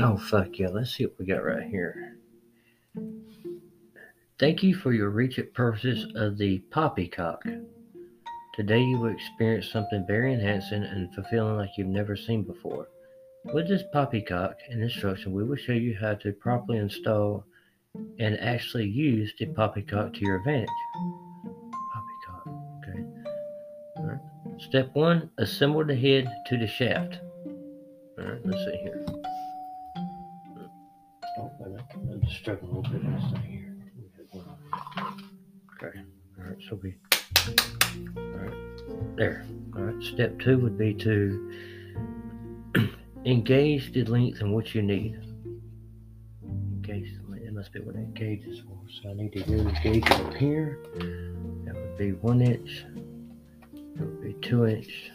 Oh, fuck yeah. Let's see what we got right here. Thank you for your reach at purposes of the poppycock. Today you will experience something very enhancing and fulfilling like you've never seen before. With this poppycock and instruction, we will show you how to properly install and actually use the poppycock to your advantage. Poppycock, okay. All right. Step 1, assemble the head to the shaft. All right, let's see here. Oh, I'm just struggling a little bit with this thing here. Okay, all right, so we, all right, there. All right, step 2 would be to engage the length in what you need. Engage the length, it must be what that gauge is for. So I need to go to gauge up here. That would be 1 inch, that would be 2 inch.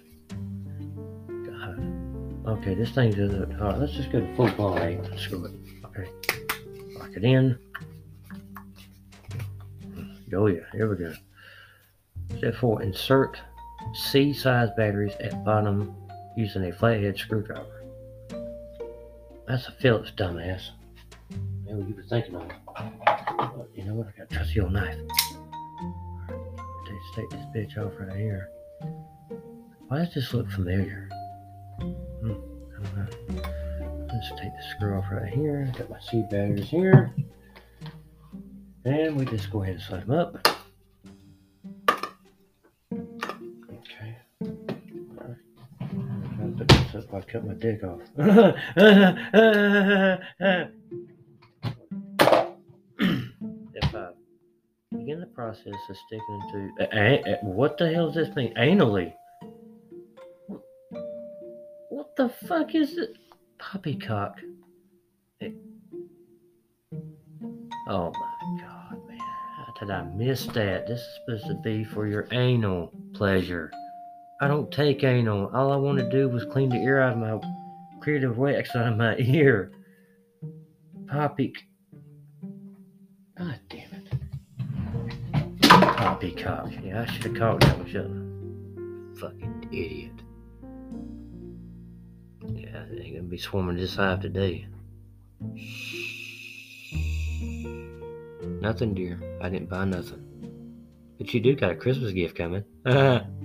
God. Okay, this thing's in the, all right, let's just go to full ball length. Screw it. Okay, lock it in. Oh yeah, here we go. Step 4, insert C-size batteries at bottom using a flathead screwdriver. That's a Phillips dumbass. That's what you were thinking of. But you know what? I got a trusty old knife. Alright, let's take this bitch off right here. Why does this look familiar? I don't know. Let's take the screw off right here. Got my C batteries here. And we just go ahead and slide them up. Okay. Alright. I'm trying to put this up while I cut my dick off. If I begin the process of sticking into... what the hell does this mean? Anally. What the fuck is it? Poppycock. Oh my God, man. How did I miss that? This is supposed to be for your anal pleasure. I don't take anal. All I want to do was clean the ear out of my creative wax out of my ear. Poppy. God damn it. Poppycock. Yeah, I should have caught that one, shouldn't I? Fucking idiot. Yeah, they ain't gonna be swarming this hive today. Nothing, dear. I didn't buy nothing. But you do got a Christmas gift coming.